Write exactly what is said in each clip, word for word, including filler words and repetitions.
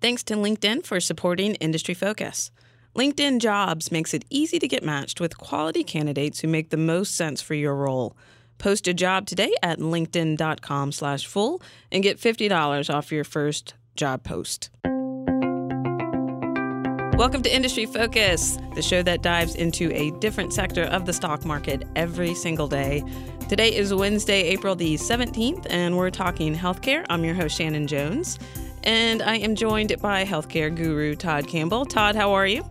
Thanks to LinkedIn for supporting Industry Focus. LinkedIn Jobs makes it easy to get matched with quality candidates who make the most sense for your role. Post a job today at linkedin.com slash full and get fifty dollars off your first job post. Welcome to Industry Focus, the show that dives into a different sector of the stock market every single day. Today is Wednesday, April the seventeenth, and we're talking healthcare. I'm your host, Shannon Jones, and I am joined by healthcare guru Todd Campbell. Todd, how are you?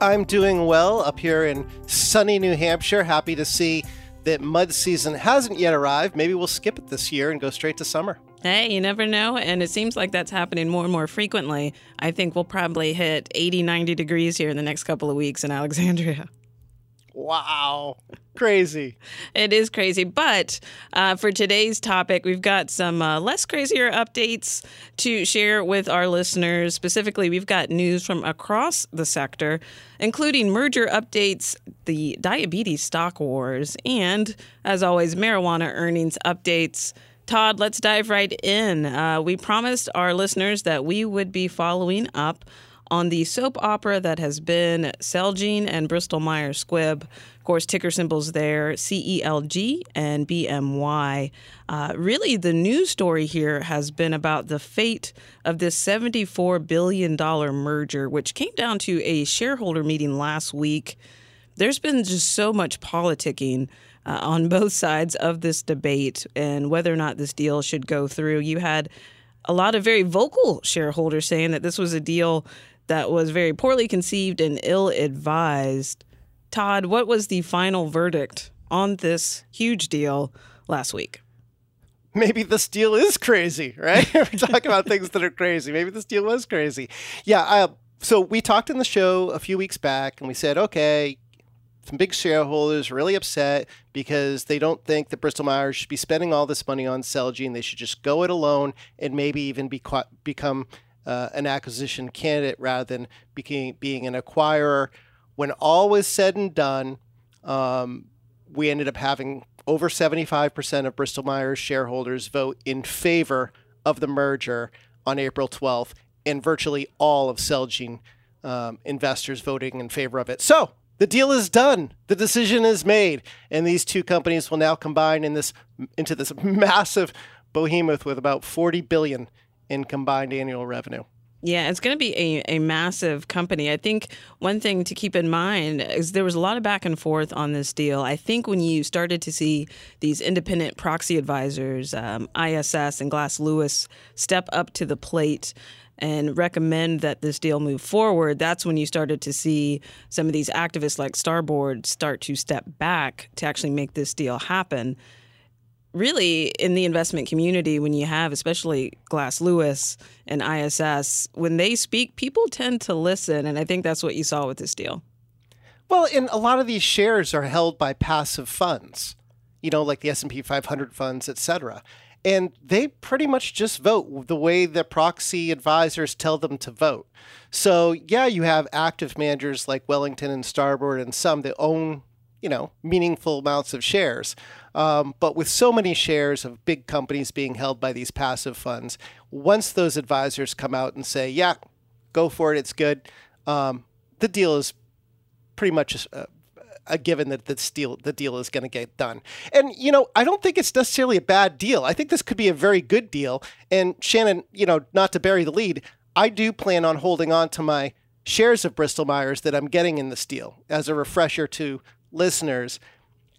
I'm doing well up here in sunny New Hampshire. Happy to see that mud season hasn't yet arrived. Maybe we'll skip it this year and go straight to summer. Hey, you never know. And it seems like that's happening more and more frequently. I think we'll probably hit eighty, ninety degrees here in the next couple of weeks in Alexandria. Wow. Crazy. It is crazy. But uh, for today's topic, we've got some uh, less crazier updates to share with our listeners. Specifically, we've got news from across the sector, including merger updates, the diabetes stock wars, and, as always, marijuana earnings updates. Todd, let's dive right in. Uh, we promised our listeners that we would be following up on the soap opera that has been Celgene and Bristol-Myers Squibb. Of course, ticker symbols there, C E L G and B M Y. Uh, really, the news story here has been about the fate of this seventy-four billion dollars merger, which came down to a shareholder meeting last week. There's been just so much politicking uh, on both sides of this debate and whether or not this deal should go through. You had a lot of very vocal shareholders saying that this was a deal that was very poorly conceived and ill-advised. Todd, what was the final verdict on this huge deal last week? Maybe this deal is crazy, right? We're talking about things that are crazy. Maybe this deal was crazy. Yeah, I, so we talked in the show a few weeks back, and we said, okay, some big shareholders really upset because they don't think that Bristol-Myers should be spending all this money on Celgene. They should just go it alone and maybe even be qu- become uh, an acquisition candidate rather than being, being an acquirer. When all was said and done, um, we ended up having over seventy-five percent of Bristol-Myers shareholders vote in favor of the merger on April twelfth, and virtually all of Celgene um, investors voting in favor of it. So the deal is done. The decision is made. And these two companies will now combine in this into this massive behemoth with about forty billion dollars in combined annual revenue. Yeah, it's going to be a, a massive company. I think one thing to keep in mind is there was a lot of back and forth on this deal. I think when you started to see these independent proxy advisors, um, I S S and Glass Lewis, step up to the plate and recommend that this deal move forward, that's when you started to see some of these activists like Starboard start to step back to actually make this deal happen. Really, in the investment community, when you have especially Glass Lewis and I S S, when they speak, people tend to listen, and I think that's what you saw with this deal. Well, and a lot of these shares are held by passive funds, you know, like the S and P five hundred funds, et cetera. And they pretty much just vote the way the proxy advisors tell them to vote. So, yeah, you have active managers like Wellington and Starboard and some that own, you know, meaningful amounts of shares. Um, but with so many shares of big companies being held by these passive funds, once those advisors come out and say, yeah, go for it, it's good, um, the deal is pretty much uh, a given that the deal, the deal is going to get done. And, you know, I don't think it's necessarily a bad deal. I think this could be a very good deal. And Shannon, you know, not to bury the lead, I do plan on holding on to my shares of Bristol-Myers that I'm getting in this deal. As a refresher to listeners,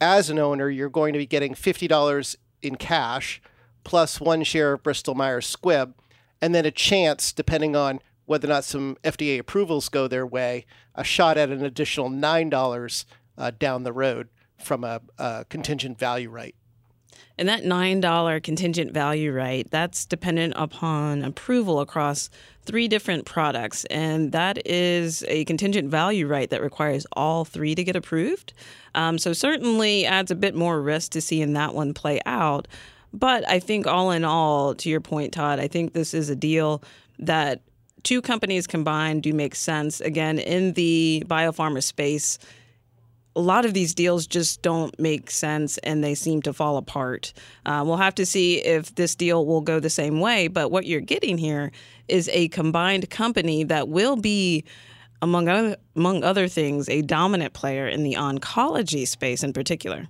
as an owner, you're going to be getting fifty dollars in cash plus one share of Bristol-Myers Squibb, and then a chance, depending on whether or not some F D A approvals go their way, a shot at an additional nine dollars Uh, down the road from a, a contingent value right. And that nine dollars contingent value right, that's dependent upon approval across three different products. And that is a contingent value right that requires all three to get approved. Um, so certainly adds a bit more risk to seeing that one play out. But I think all in all, to your point, Todd, I think this is a deal that two companies combined do make sense. Again, in the biopharma space, a lot of these deals just don't make sense and they seem to fall apart. Uh, we'll have to see if this deal will go the same way. But what you're getting here is a combined company that will be, among other, among other things, a dominant player in the oncology space in particular.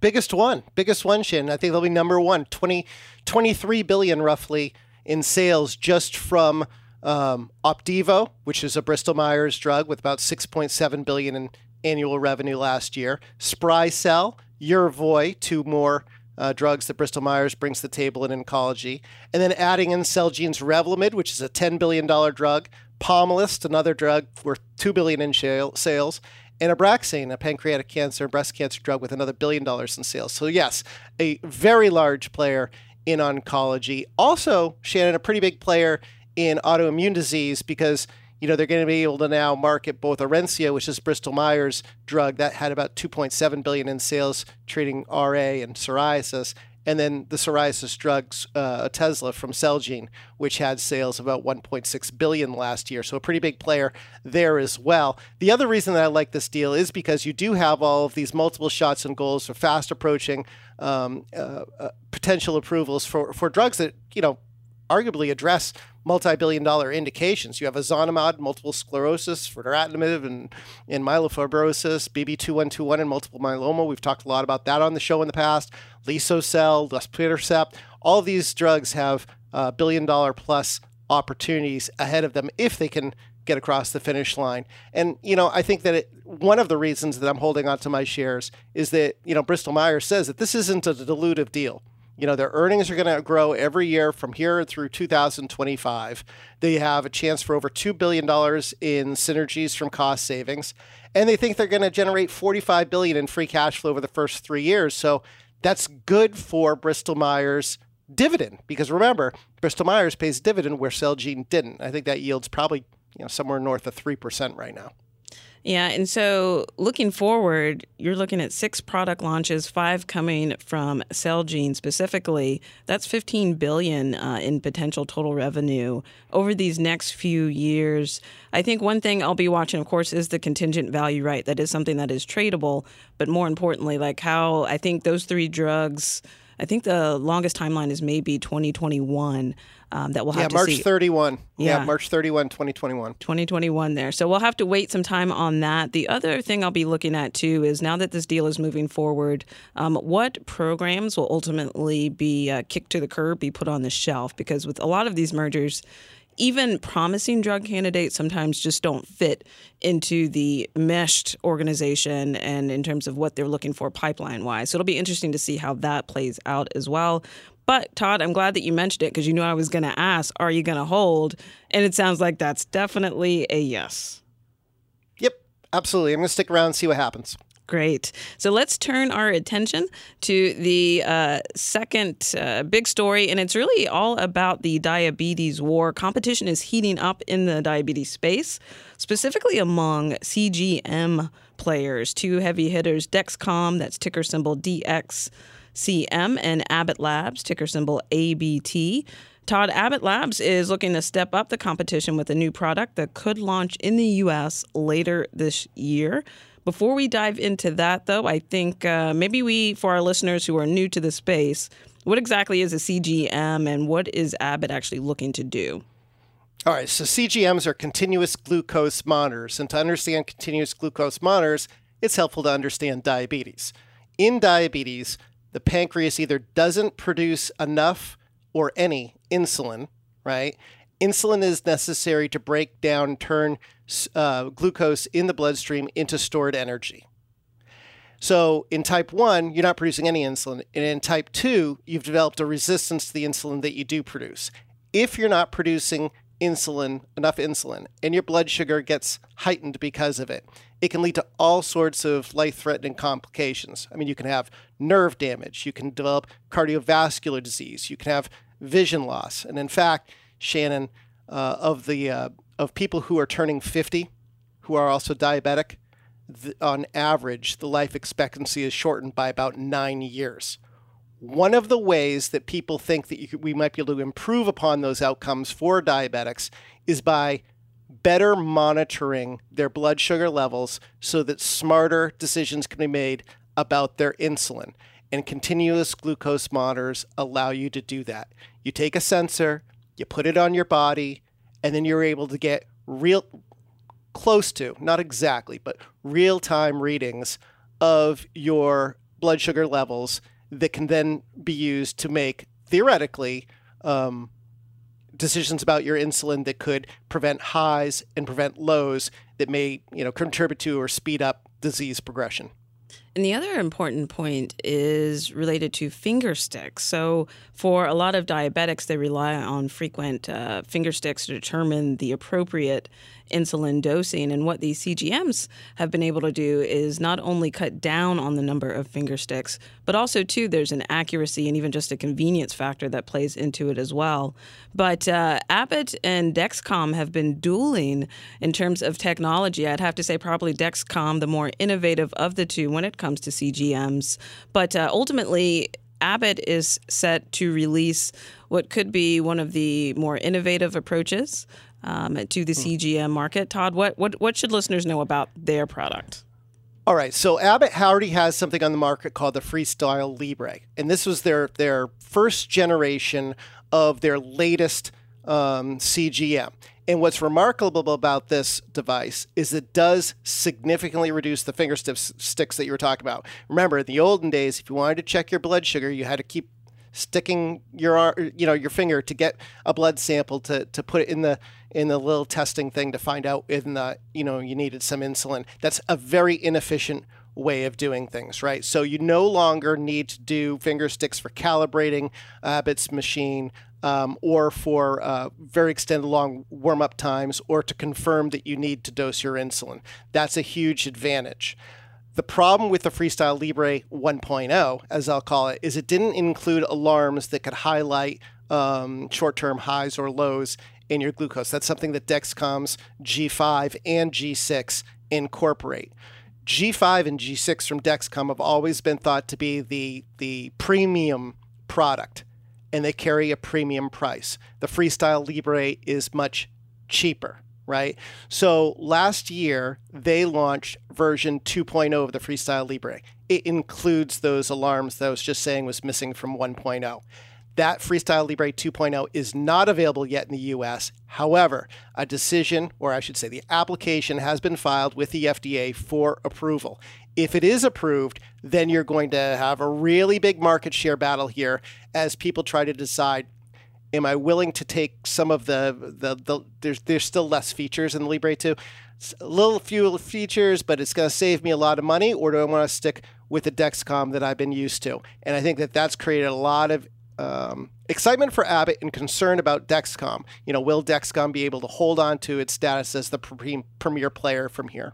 Biggest one. Biggest one, Shannon. I think they'll be number one. twenty, twenty-three billion roughly in sales just from um, Opdivo, which is a Bristol-Myers drug with about six point seven billion dollars in annual revenue last year. Sprycel, Yervoy, two more uh, drugs that Bristol-Myers brings to the table in oncology. And then adding in Celgene's Revlimid, which is a ten billion dollars drug. Pomalyst, another drug worth two billion dollars in sales. And Abraxane, a pancreatic cancer and breast cancer drug with another billion dollars in sales. So yes, a very large player in oncology. Also, Shannon, a pretty big player in autoimmune disease because, you know, they're going to be able to now market both Orencia, which is Bristol-Myers drug that had about two point seven billion dollars in sales treating R A and psoriasis, and then the psoriasis drugs, uh, Otezla from Celgene, which had sales about one point six billion dollars last year. So a pretty big player there as well. The other reason that I like this deal is because you do have all of these multiple shots and goals for fast approaching um, uh, uh, potential approvals for, for drugs that, you know, arguably address multi-billion dollar indications. You have Azanamod, multiple sclerosis, Fedratinib, and, and myelofibrosis, B B two one two one, and multiple myeloma. We've talked a lot about that on the show in the past. LisoCell, Luspatercept. All these drugs have uh, billion dollar plus opportunities ahead of them if they can get across the finish line. And, you know, I think that it, one of the reasons that I'm holding on to my shares is that, you know, Bristol-Myers says that this isn't a dilutive deal. You know, their earnings are going to grow every year from here through two thousand twenty-five. They have a chance for over two billion dollars in synergies from cost savings. And they think they're going to generate forty-five billion dollars in free cash flow over the first three years. So that's good for Bristol-Myers dividend. Because remember, Bristol-Myers pays dividend where Celgene didn't. I think that yields probably, you know, somewhere north of three percent right now. Yeah, and so looking forward, you're looking at six product launches, five coming from Celgene specifically. That's fifteen billion dollars uh, in potential total revenue over these next few years. I think one thing I'll be watching, of course, is the contingent value right. That is something that is tradable, but more importantly, like how I think those three drugs, I think the longest timeline is maybe twenty twenty-one um, that we'll have yeah, to March see. thirty-first. Yeah. yeah, March thirty-first, twenty twenty-one. twenty twenty-one there. So we'll have to wait some time on that. The other thing I'll be looking at, too, is now that this deal is moving forward, um, what programs will ultimately be uh, kicked to the curb, be put on the shelf? Because with a lot of these mergers, even promising drug candidates sometimes just don't fit into the meshed organization and in terms of what they're looking for pipeline-wise. So it'll be interesting to see how that plays out as well. But, Todd, I'm glad that you mentioned it because you knew I was going to ask, are you going to hold? And it sounds like that's definitely a yes. Yep, absolutely. I'm going to stick around and see what happens. Great. So let's turn our attention to the uh, second uh, big story, and it's really all about the diabetes war. Competition is heating up in the diabetes space, specifically among C G M players, two heavy hitters, Dexcom, that's ticker symbol D X C M, and Abbott Labs, ticker symbol A B T. Todd, Abbott Labs is looking to step up the competition with a new product that could launch in the U S later this year. Before we dive into that, though, I think uh, maybe we, for our listeners who are new to the space, what exactly is a C G M and what is Abbott actually looking to do? All right, so C G Ms are continuous glucose monitors. And to understand continuous glucose monitors, it's helpful to understand diabetes. In diabetes, the pancreas either doesn't produce enough or any insulin, right? Insulin is necessary to break down, turn uh, glucose in the bloodstream into stored energy. So in type one, you're not producing any insulin. And in type two, you've developed a resistance to the insulin that you do produce. If you're not producing insulin, enough insulin, and your blood sugar gets heightened because of it, it can lead to all sorts of life-threatening complications. I mean, you can have nerve damage. You can develop cardiovascular disease. You can have vision loss. And in fact, Shannon, uh, of the uh, of people who are turning fifty, who are also diabetic, th- on average, the life expectancy is shortened by about nine years. One of the ways that people think that you could, we might be able to improve upon those outcomes for diabetics is by better monitoring their blood sugar levels so that smarter decisions can be made about their insulin. And continuous glucose monitors allow you to do that. You take a sensor, you put it on your body, and then you're able to get real close to, not exactly, but real-time readings of your blood sugar levels that can then be used to make, theoretically, um, decisions about your insulin that could prevent highs and prevent lows that may, you know, contribute to or speed up disease progression. And the other important point is related to finger sticks. So for a lot of diabetics, they rely on frequent uh, finger sticks to determine the appropriate insulin dosing. And what these C G Ms have been able to do is not only cut down on the number of finger sticks, but also, too, there's an accuracy and even just a convenience factor that plays into it as well. But uh, Abbott and Dexcom have been dueling in terms of technology. I'd have to say probably Dexcom, the more innovative of the two when it comes comes to C G Ms. But uh, ultimately, Abbott is set to release what could be one of the more innovative approaches um, to the C G M market. Todd, what, what, what should listeners know about their product? All right. So Abbott already has something on the market called the Freestyle Libre. And this was their, their first generation of their latest um, C G M. And what's remarkable about this device is it does significantly reduce the finger sticks that you were talking about. Remember, in the olden days, if you wanted to check your blood sugar, you had to keep sticking your you know your finger to get a blood sample to to put it in the in the little testing thing to find out if the you know you needed some insulin. That's a very inefficient way of doing things, right? So you no longer need to do finger sticks for calibrating Abbott's machine. Um, or for uh, very extended long warm-up times, or to confirm that you need to dose your insulin. That's a huge advantage. The problem with the Freestyle Libre one point oh, as I'll call it, is it didn't include alarms that could highlight um, short-term highs or lows in your glucose. That's something that Dexcom's G five and G six incorporate. G five and G six from Dexcom have always been thought to be the, the premium product, and they carry a premium price. The Freestyle Libre is much cheaper, right? So last year, they launched version two point oh of the Freestyle Libre. It includes those alarms that I was just saying was missing from one point oh. That Freestyle Libre two point oh is not available yet in the U S. However, a decision, or I should say the application, has been filed with the F D A for approval. If it is approved, then you're going to have a really big market share battle here as people try to decide, am I willing to take some of the, the, the there's, there's still less features in the Libre two, it's a little few features, but it's going to save me a lot of money, or do I want to stick with the Dexcom that I've been used to? And I think that that's created a lot of Um, excitement for Abbott and concern about Dexcom. You know, will Dexcom be able to hold on to its status as the pre- premier player from here?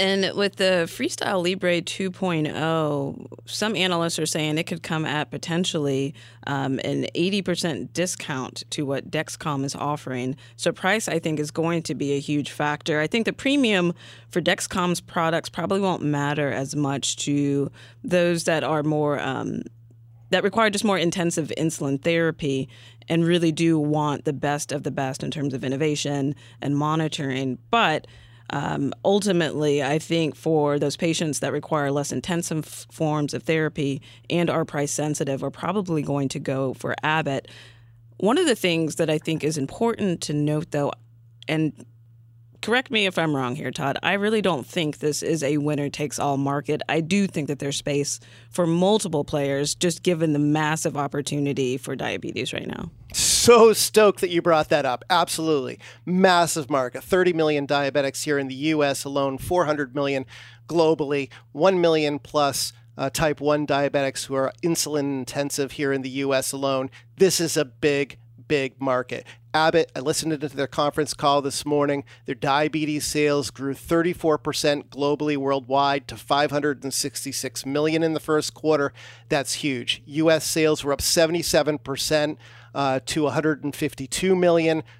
And with the Freestyle Libre two point oh, some analysts are saying it could come at potentially um, an eighty percent discount to what Dexcom is offering. So price, I think, is going to be a huge factor. I think the premium for Dexcom's products probably won't matter as much to those that are more um, that require just more intensive insulin therapy and really do want the best of the best in terms of innovation and monitoring. But um, ultimately, I think for those patients that require less intensive forms of therapy and are price sensitive are probably going to go for Abbott. One of the things that I think is important to note, though, and correct me if I'm wrong here, Todd, I really don't think this is a winner-takes-all market. I do think that there's space for multiple players, just given the massive opportunity for diabetes right now. So stoked that you brought that up. Absolutely. Massive market. thirty million diabetics here in the U S alone, four hundred million globally, one million plus uh, type one diabetics who are insulin-intensive here in the U S alone. This is a big, big market. Abbott, I listened to their conference call this morning. Their diabetes sales grew thirty-four percent globally worldwide to five hundred sixty-six million dollars in the first quarter. That's huge. U S sales were up seventy-seven percent uh, to one hundred fifty-two million dollars.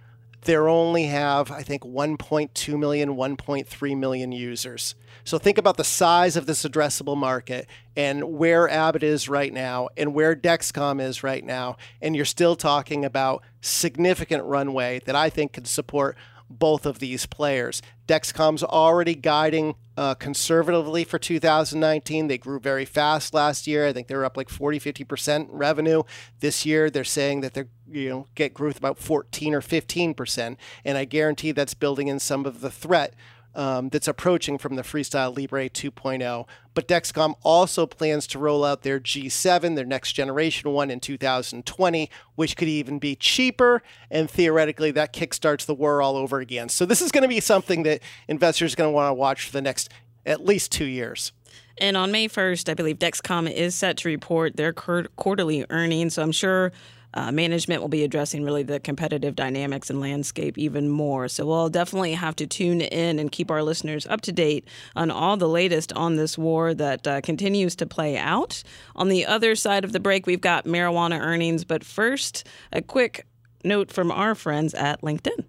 There only have, I think, one point two million, one point three million users. So think about the size of this addressable market and where Abbott is right now and where Dexcom is right now. And you're still talking about significant runway that I think can support both of these players. Dexcom's already guiding uh, conservatively for two thousand nineteen. They grew very fast last year. I think they were up like forty, fifty percent revenue. This year, they're saying that they're, you know, get growth about fourteen or fifteen percent. And I guarantee that's building in some of the threat um, that's approaching from the Freestyle Libre two point oh. But Dexcom also plans to roll out their G seven, their next generation one, in two thousand twenty, which could even be cheaper. And theoretically, that kickstarts the war all over again. So this is going to be something that investors are going to want to watch for the next at least two years. And on May first, I believe Dexcom is set to report their quarterly earnings. So I'm sure uh, management will be addressing really the competitive dynamics and landscape even more. So we'll definitely have to tune in and keep our listeners up to date on all the latest on this war that uh, continues to play out. On the other side of the break, we've got marijuana earnings. But first, a quick note from our friends at LinkedIn.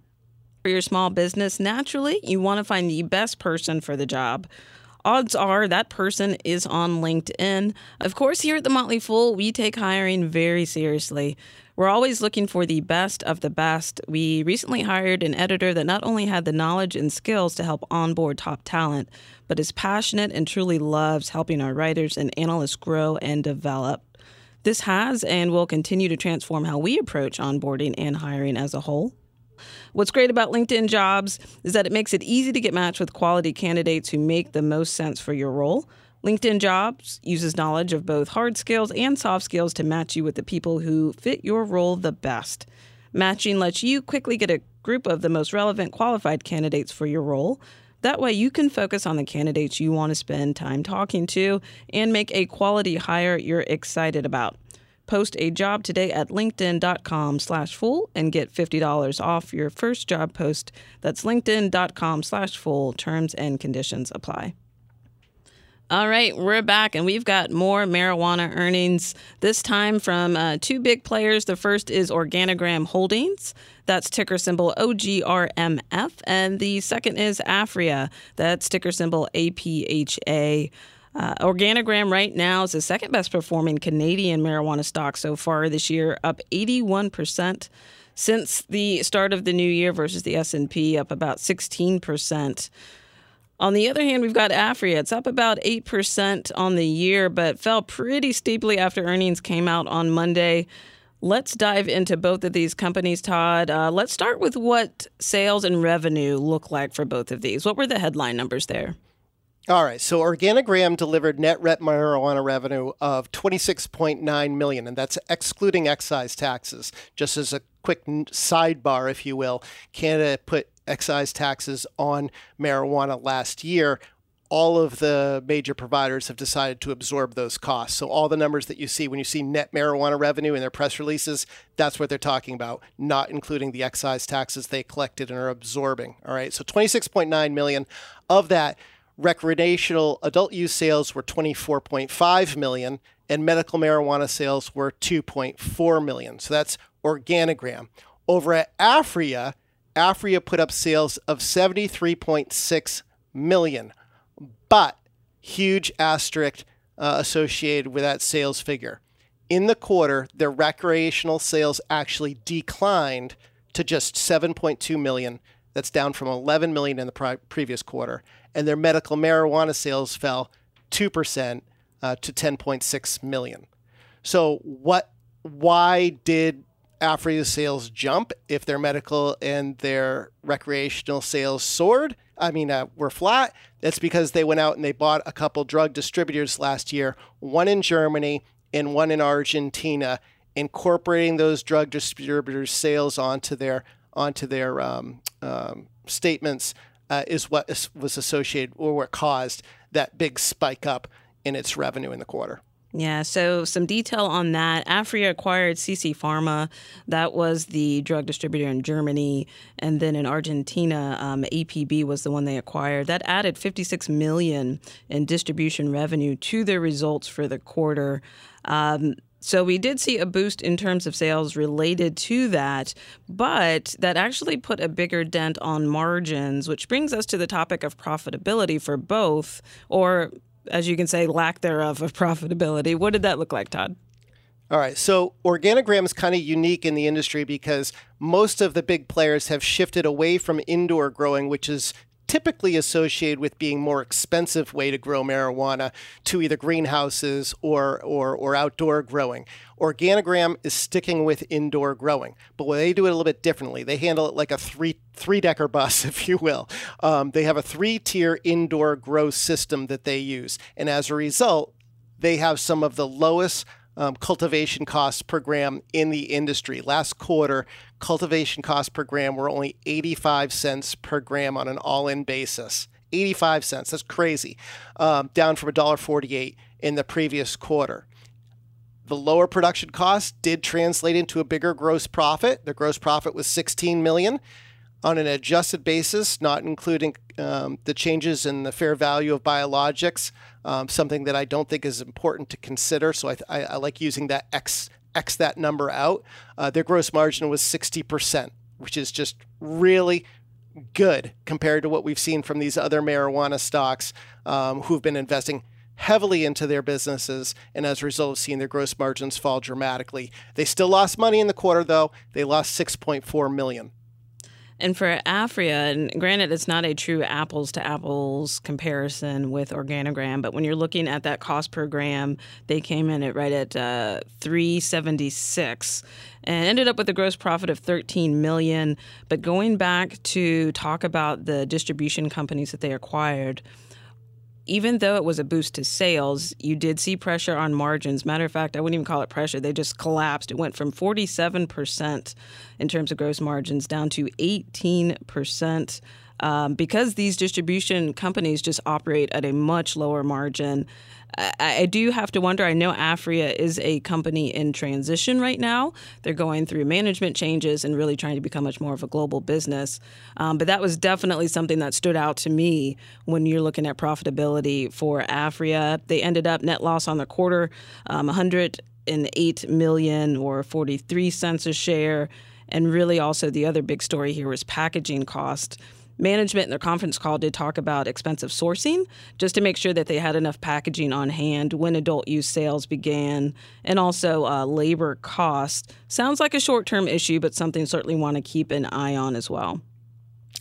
For your small business, naturally, you want to find the best person for the job. Odds are that person is on LinkedIn. Of course, here at The Motley Fool, we take hiring very seriously. We're always looking for the best of the best. We recently hired an editor that not only had the knowledge and skills to help onboard top talent, but is passionate and truly loves helping our writers and analysts grow and develop. This has and will continue to transform how we approach onboarding and hiring as a whole. What's great about LinkedIn Jobs is that it makes it easy to get matched with quality candidates who make the most sense for your role. LinkedIn Jobs uses knowledge of both hard skills and soft skills to match you with the people who fit your role the best. Matching lets you quickly get a group of the most relevant qualified candidates for your role. That way you can focus on the candidates you want to spend time talking to and make a quality hire you're excited about. Post a job today at linkedin.com slash fool and get fifty dollars off your first job post. That's linkedin.com slash fool. Terms and conditions apply. All right, we're back, and we've got more marijuana earnings, this time from uh, two big players. The first is Organigram Holdings. That's ticker symbol O G R M F. And the second is Aphria. That's ticker symbol A P H A. Uh, Organigram right now is the second best performing Canadian marijuana stock so far this year, up eighty-one percent since the start of the new year versus the S and P, up about sixteen percent. On the other hand, we've got Aphria. It's up about eight percent on the year, but fell pretty steeply after earnings came out on Monday. Let's dive into both of these companies, Todd. Uh, let's start with what sales and revenue look like for both of these. What were the headline numbers there? All right, so Organigram delivered net rep marijuana revenue of twenty-six point nine million dollars, and that's excluding excise taxes. Just as a quick sidebar, if you will, Canada put excise taxes on marijuana last year. All of the major providers have decided to absorb those costs. So all the numbers that you see when you see net marijuana revenue in their press releases, that's what they're talking about, not including the excise taxes they collected and are absorbing. All right, so twenty-six point nine million dollars. Of that, recreational adult use sales were twenty-four point five million dollars and medical marijuana sales were two point four million dollars. So that's Organigram. Over at Aphria, Aphria put up sales of seventy-three point six million dollars, but huge asterisk uh, associated with that sales figure. In the quarter, their recreational sales actually declined to just seven point two million dollars. That's down from eleven million dollars in the pri- previous quarter. And their medical marijuana sales fell two percent uh, to ten point six million dollars. So what? Why did Afria's sales jump if their medical and their recreational sales soared? I mean, uh, were flat. That's because they went out and they bought a couple drug distributors last year, one in Germany and one in Argentina, incorporating those drug distributors' sales onto their onto their um, um, statements. Uh, is what is, was associated or what caused that big spike up in its revenue in the quarter. Yeah, so some detail on that. Aphria acquired C C Pharma. That was the drug distributor in Germany. And then in Argentina, um, A P B was the one they acquired. That added fifty-six million dollars in distribution revenue to their results for the quarter. Um, So we did see a boost in terms of sales related to that, but that actually put a bigger dent on margins, which brings us to the topic of profitability for both, or as you can say, lack thereof of profitability. What did that look like, Todd? All right. So Organigram is kind of unique in the industry because most of the big players have shifted away from indoor growing, which is typically associated with being more expensive way to grow marijuana, to either greenhouses or, or, or outdoor growing. Organigram is sticking with indoor growing, but they do it a little bit differently. They handle it like a three, three-decker bus, if you will. Um, they have a three-tier indoor grow system that they use, and as a result, they have some of the lowest Um, cultivation costs per gram in the industry. Last quarter, cultivation costs per gram were only eighty-five cents per gram on an all-in basis. eighty-five cents, that's crazy. Um, down from one dollar forty-eight in the previous quarter. The lower production costs did translate into a bigger gross profit. The gross profit was sixteen million dollars. On an adjusted basis, not including um, the changes in the fair value of biologics, um, something that I don't think is important to consider. So I, th- I, I like using that X, X that number out. Uh, their gross margin was sixty percent, which is just really good compared to what we've seen from these other marijuana stocks um, who've been investing heavily into their businesses, and as a result, seeing their gross margins fall dramatically. They still lost money in the quarter, though. They lost six point four million dollars. And for Aphria, and granted, it's not a true apples-to-apples comparison with Organigram, but when you're looking at that cost per gram, they came in at right at uh, three seventy-six, and ended up with a gross profit of thirteen million dollars. But going back to talk about the distribution companies that they acquired, even though it was a boost to sales, you did see pressure on margins. Matter of fact, I wouldn't even call it pressure. They just collapsed. It went from forty-seven percent in terms of gross margins down to eighteen percent um, because these distribution companies just operate at a much lower margin. I, I do have to wonder. I know Aphria is a company in transition right now. They're going through management changes and really trying to become much more of a global business. Um, but that was definitely something that stood out to me when you're looking at profitability for Aphria. They ended up net loss on the quarter, um, one hundred eight million dollars or forty-three cents a share. And really also the other big story here was packaging cost. Management in their conference call did talk about expensive sourcing just to make sure that they had enough packaging on hand when adult use sales began, and also uh, labor cost. Sounds like a short-term issue, but something certainly want to keep an eye on as well.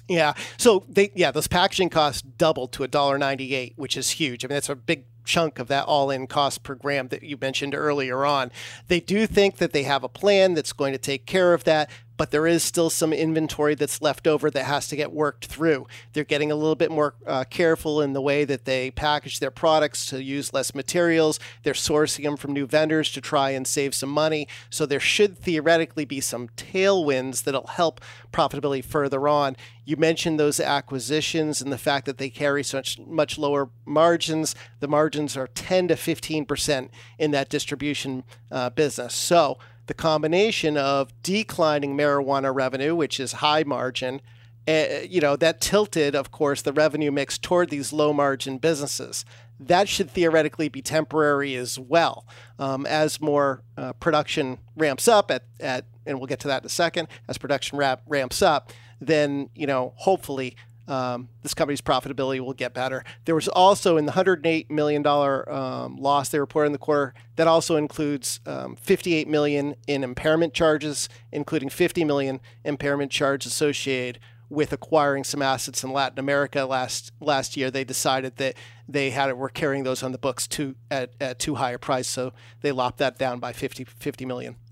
Yeah. So, they, yeah, those packaging costs doubled to one dollar ninety-eight, which is huge. I mean, that's a big chunk of that all-in cost per gram that you mentioned earlier on. They do think that they have a plan that's going to take care of that, but there is still some inventory that's left over that has to get worked through. They're getting a little bit more uh, careful in the way that they package their products to use less materials. They're sourcing them from new vendors to try and save some money. So there should theoretically be some tailwinds that'll help profitability further on. You mentioned those acquisitions and the fact that they carry such much lower margins. The margins are ten to fifteen percent in that distribution uh, business. So the combination of declining marijuana revenue, which is high margin, uh, you know, that tilted, of course, the revenue mix toward these low margin businesses. That should theoretically be temporary as well. Um, as more uh, production ramps up at, at, and we'll get to that in a second, as production ramp, ramps up, then, you know, hopefully um, this company's profitability will get better. There was also in the one hundred eight million dollars um, loss they reported in the quarter, that also includes um, fifty-eight million dollars in impairment charges, including fifty million dollars impairment charge associated with acquiring some assets in Latin America last last year. They decided that they had were carrying those on the books too at, at too high a price, so they lopped that down by fifty million dollars.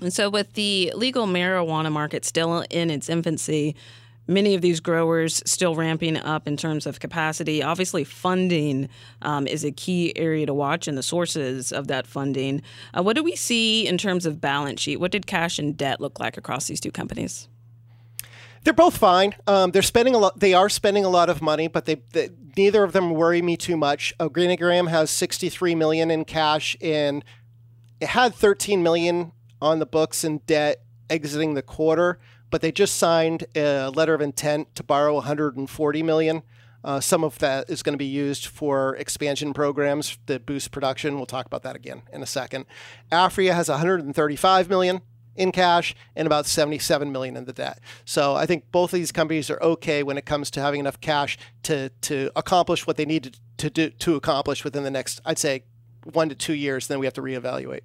And so with the legal marijuana market still in its infancy, many of these growers still ramping up in terms of capacity. Obviously, funding um, is a key area to watch and the sources of that funding. Uh, what do we see in terms of balance sheet? What did cash and debt look like across these two companies? They're both fine. Um, they're spending a lot. They are spending a lot of money, but they, they neither of them worry me too much. Organigram has sixty-three million dollars in cash, and it had thirteen million dollars on the books in debt exiting the quarter, but they just signed a letter of intent to borrow one hundred forty million dollars Uh, some of that is going to be used for expansion programs that boost production. We'll talk about that again in a second. Aphria has one hundred thirty-five million dollars in cash and about seventy-seven million dollars in the debt. So I think both of these companies are okay when it comes to having enough cash to to accomplish what they need to, to do to accomplish within the next, I'd say, one to two years. Then we have to reevaluate.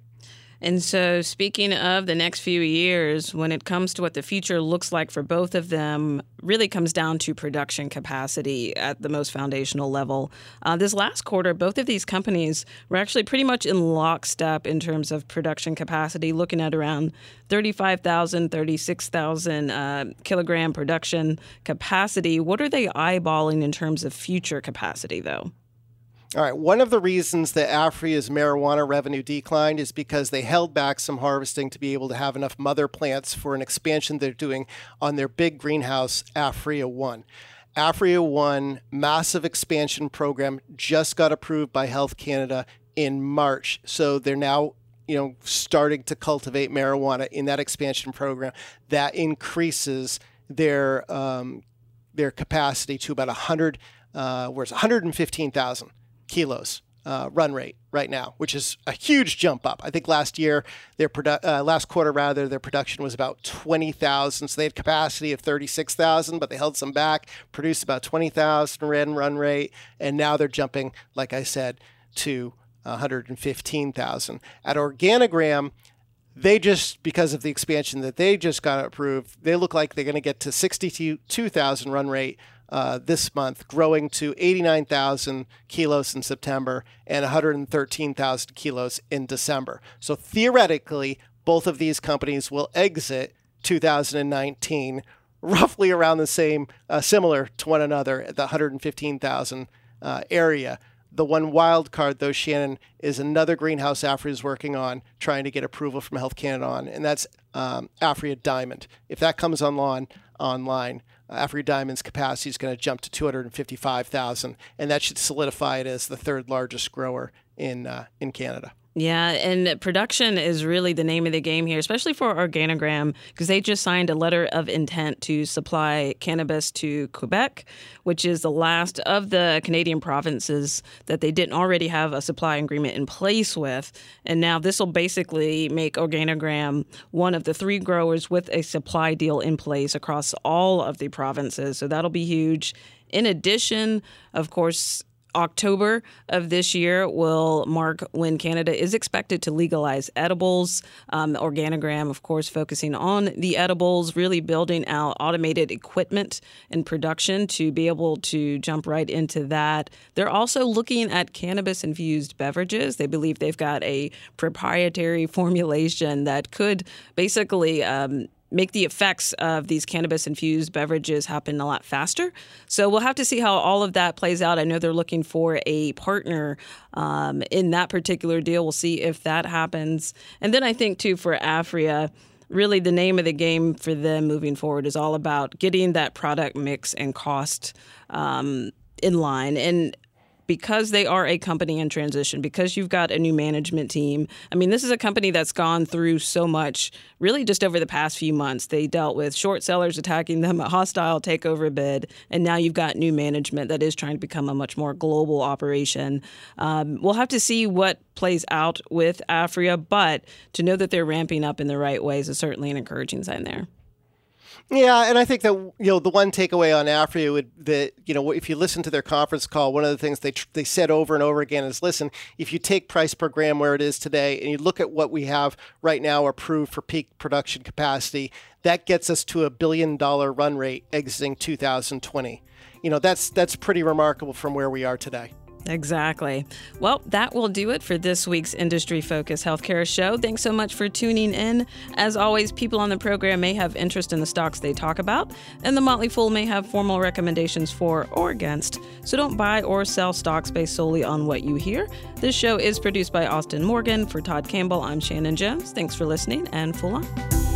And so speaking of the next few years, when it comes to what the future looks like for both of them, really comes down to production capacity at the most foundational level. Uh, this last quarter, both of these companies were actually pretty much in lockstep in terms of production capacity, looking at around thirty-five thousand, thirty-six thousand uh, kilogram production capacity. What are they eyeballing in terms of future capacity, though? All right. One of the reasons that Aphria's marijuana revenue declined is because they held back some harvesting to be able to have enough mother plants for an expansion they're doing on their big greenhouse, Aphria One. Aphria One massive expansion program just got approved by Health Canada in March. So they're now, you know, starting to cultivate marijuana in that expansion program. That increases their um, their capacity to about one hundred, uh, where's one hundred fifteen thousand. Kilos uh, run rate right now, which is a huge jump up. I think last year, their produ- uh, last quarter rather, their production was about twenty thousand. So they had capacity of thirty-six thousand, but they held some back, produced about twenty thousand run run rate, and now they're jumping, like I said, to one hundred fifteen thousand. At Organigram, they just, because of the expansion that they just got approved, they look like they're going to get to sixty-two thousand run rate Uh, this month, growing to eighty-nine thousand kilos in September and one hundred thirteen thousand kilos in December. So theoretically, both of these companies will exit two thousand nineteen roughly around the same, uh, similar to one another at the one hundred fifteen thousand uh, area. The one wild card, though, Shannon, is another greenhouse Aphria is working on, trying to get approval from Health Canada on, and that's um, Aphria Diamond. If that comes online, online Aphria Diamond's capacity is going to jump to two hundred fifty-five thousand, and that should solidify it as the third largest grower in uh, in Canada. Yeah, and production is really the name of the game here, especially for Organigram, because they just signed a letter of intent to supply cannabis to Quebec, which is the last of the Canadian provinces that they didn't already have a supply agreement in place with. And now this will basically make Organigram one of the three growers with a supply deal in place across all of the provinces. So that'll be huge. In addition, of course, October of this year will mark when Canada is expected to legalize edibles. Um, Organigram, of course, focusing on the edibles, really building out automated equipment and production to be able to jump right into that. They're also looking at cannabis-infused beverages. They believe they've got a proprietary formulation that could basically um, make the effects of these cannabis-infused beverages happen a lot faster. So we'll have to see how all of that plays out. I know they're looking for a partner um, in that particular deal. We'll see if that happens. And then I think, too, for Aphria, really the name of the game for them moving forward is all about getting that product mix and cost um, in line. And because they are a company in transition, because you've got a new management team. I mean, this is a company that's gone through so much, really just over the past few months. They dealt with short sellers attacking them, a hostile takeover bid, and now you've got new management that is trying to become a much more global operation. Um, we'll have to see what plays out with Aphria, but to know that they're ramping up in the right ways is certainly an encouraging sign there. Yeah, and I think that, you know, the one takeaway on Aphria would that, you know, if you listen to their conference call, one of the things they tr- they said over and over again is, listen, if you take price per gram where it is today and you look at what we have right now approved for peak production capacity, that gets us to a billion dollar run rate exiting two thousand twenty. You know, that's that's pretty remarkable from where we are today. Exactly. Well, that will do it for this week's Industry Focus Healthcare Show. Thanks so much for tuning in. As always, people on the program may have interest in the stocks they talk about, and The Motley Fool may have formal recommendations for or against. So don't buy or sell stocks based solely on what you hear. This show is produced by Austin Morgan. For Todd Campbell, I'm Shannon Jones. Thanks for listening, and Fool On.